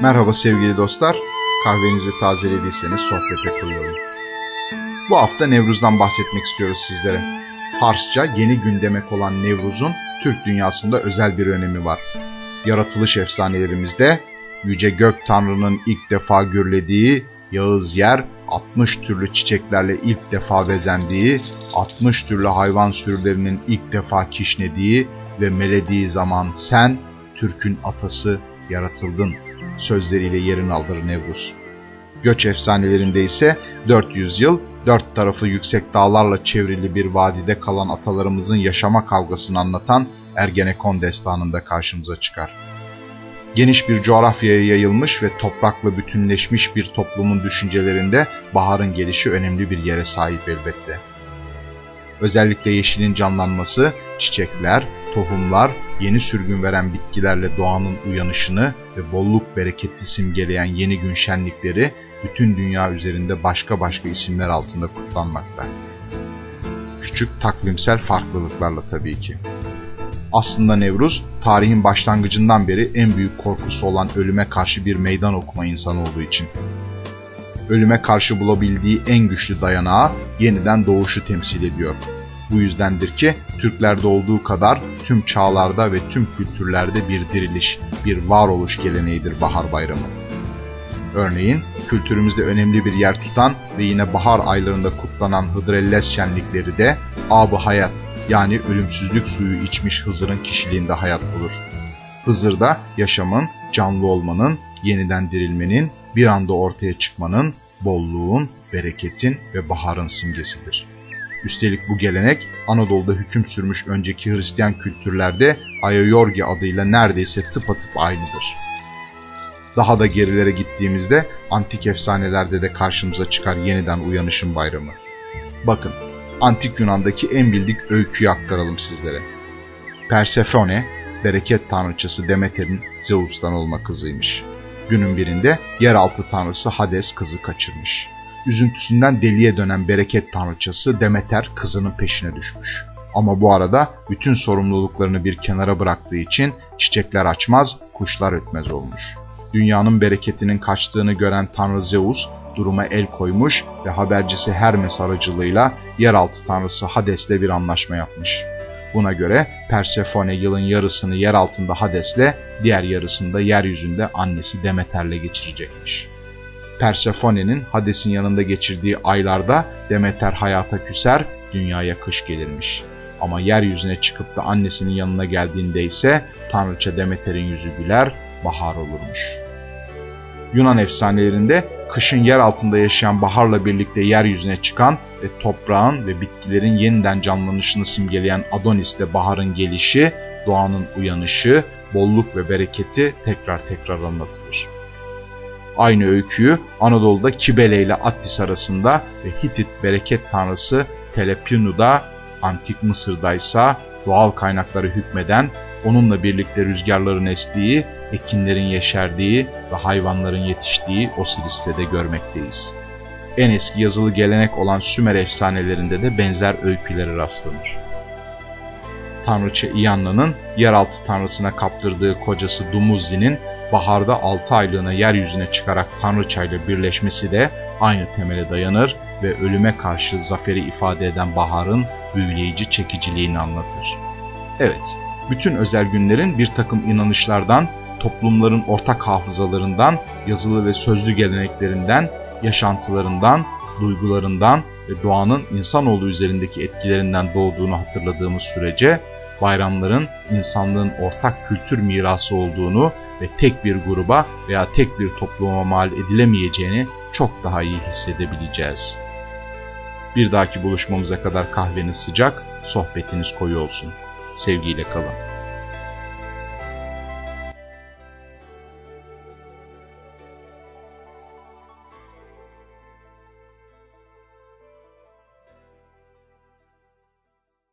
Merhaba sevgili dostlar, kahvenizi tazelediyseniz sohbete koyuyorum. Bu hafta Nevruz'dan bahsetmek istiyoruz sizlere. Farsça yeni gün demek olan Nevruz'un Türk dünyasında özel bir önemi var. Yaratılış efsanelerimizde Yüce Gök Tanrı'nın ilk defa gürlediği Yağız yer, 60 türlü çiçeklerle ilk defa bezendiği, 60 türlü hayvan sürülerinin ilk defa kişnediği ve melediği zaman sen, Türk'ün atası, yaratıldın sözleriyle yerini alır Nevruz. Göç efsanelerinde ise 400 yıl, dört tarafı yüksek dağlarla çevrili bir vadide kalan atalarımızın yaşama kavgasını anlatan Ergenekon Destanı'nda karşımıza çıkar. Geniş bir coğrafyaya yayılmış ve toprakla bütünleşmiş bir toplumun düşüncelerinde baharın gelişi önemli bir yere sahip elbette. Özellikle yeşilin canlanması, çiçekler, tohumlar, yeni sürgün veren bitkilerle doğanın uyanışını ve bolluk bereketi simgeleyen yeni gün şenlikleri bütün dünya üzerinde başka başka isimler altında kutlanmakta. Küçük takvimsel farklılıklarla tabii ki. Aslında Nevruz, tarihin başlangıcından beri en büyük korkusu olan ölüme karşı bir meydan okuma insanı olduğu için. Ölüme karşı bulabildiği en güçlü dayanağı yeniden doğuşu temsil ediyor. Bu yüzdendir ki Türklerde olduğu kadar tüm çağlarda ve tüm kültürlerde bir diriliş, bir varoluş geleneğidir bahar bayramı. Örneğin kültürümüzde önemli bir yer tutan ve yine bahar aylarında kutlanan Hıdrellez şenlikleri de ab-ı hayat, yani ölümsüzlük suyu içmiş Hızır'ın kişiliğinde hayat bulur. Hızır da yaşamın, canlı olmanın, yeniden dirilmenin, bir anda ortaya çıkmanın, bolluğun, bereketin ve baharın simgesidir. Üstelik bu gelenek Anadolu'da hüküm sürmüş önceki Hristiyan kültürlerde Aya Yorgi adıyla neredeyse tıpatıp aynıdır. Daha da gerilere gittiğimizde antik efsanelerde de karşımıza çıkar yeniden uyanışın bayramı. Bakın, antik Yunan'daki en bildik öyküyü aktaralım sizlere. Persefone, bereket tanrıçası Demeter'in Zeus'tan olma kızıymış. Günün birinde yeraltı tanrısı Hades kızı kaçırmış. Üzüntüsünden deliye dönen bereket tanrıçası Demeter kızının peşine düşmüş. Ama bu arada bütün sorumluluklarını bir kenara bıraktığı için çiçekler açmaz, kuşlar ötmez olmuş. Dünyanın bereketinin kaçtığını gören tanrı Zeus duruma el koymuş ve habercisi Hermes aracılığıyla yeraltı tanrısı Hades'le bir anlaşma yapmış. Buna göre Persefone yılın yarısını yer altında Hades'le, diğer yarısını da yeryüzünde annesi Demeter'le geçirecekmiş. Persefone'nin Hades'in yanında geçirdiği aylarda Demeter hayata küser, dünyaya kış gelirmiş. Ama yeryüzüne çıkıp da annesinin yanına geldiğinde ise tanrıça Demeter'in yüzü güler, bahar olurmuş. Yunan efsanelerinde kışın yer altında yaşayan baharla birlikte yeryüzüne çıkan ve toprağın ve bitkilerin yeniden canlanışını simgeleyen Adonis'te baharın gelişi, doğanın uyanışı, bolluk ve bereketi tekrar anlatılır. Aynı öyküyü Anadolu'da Kibele ile Attis arasında ve Hitit bereket tanrısı Telepinu'da, Antik Mısır'daysa doğal kaynakları hükmeden, onunla birlikte rüzgarların estiği, ekinlerin yeşerdiği ve hayvanların yetiştiği Osiris'te de görmekteyiz. En eski yazılı gelenek olan Sümer efsanelerinde de benzer öykülere rastlanır. Tanrıça İnanna'nın yeraltı tanrısına kaptırdığı kocası Dumuzi'nin baharda 6 aylığına yeryüzüne çıkarak tanrıçayla birleşmesi de aynı temele dayanır ve ölüme karşı zaferi ifade eden baharın büyüleyici çekiciliğini anlatır. Evet, bütün özel günlerin bir takım inanışlardan, toplumların ortak hafızalarından, yazılı ve sözlü geleneklerinden, yaşantılarından, duygularından ve doğanın insanoğlu üzerindeki etkilerinden doğduğunu hatırladığımız sürece, bayramların insanlığın ortak kültür mirası olduğunu ve tek bir gruba veya tek bir topluma mal edilemeyeceğini çok daha iyi hissedebileceğiz. Bir dahaki buluşmamıza kadar kahveniz sıcak, sohbetiniz koyu olsun. Sevgiyle kalın.